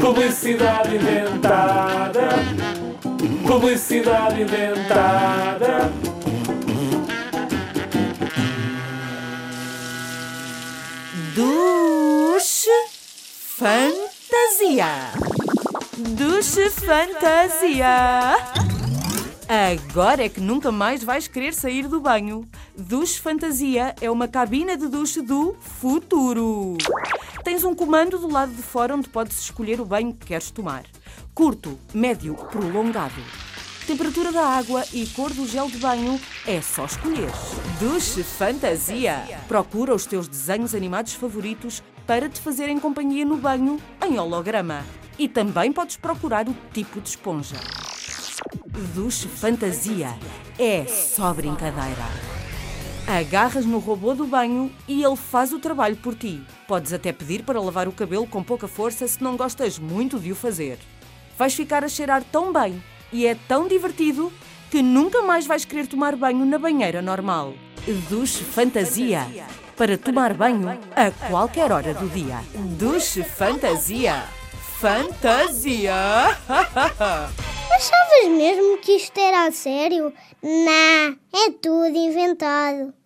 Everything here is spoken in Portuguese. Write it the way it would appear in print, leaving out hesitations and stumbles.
Publicidade inventada, publicidade inventada. Duche Fantasia, Duche Fantasia. Agora é que nunca mais vais querer sair do banho. Duche Fantasia é uma cabina de duche do futuro. Tens um comando do lado de fora onde podes escolher o banho que queres tomar. Curto, médio, prolongado. Temperatura da água e cor do gel de banho é só escolher. Duche Fantasia. Procura os teus desenhos animados favoritos para te fazerem companhia no banho em holograma. E também podes procurar o tipo de esponja. Duche Fantasia é só brincadeira. Agarras no robô do banho e ele faz o trabalho por ti. Podes até pedir para lavar o cabelo com pouca força se não gostas muito de o fazer. Vais ficar a cheirar tão bem e é tão divertido que nunca mais vais querer tomar banho na banheira normal. Duche Fantasia. Para tomar banho a qualquer hora do dia. Duche Fantasia. Fantasia! Achavas mesmo que isto era a sério? Não, é tudo inventado.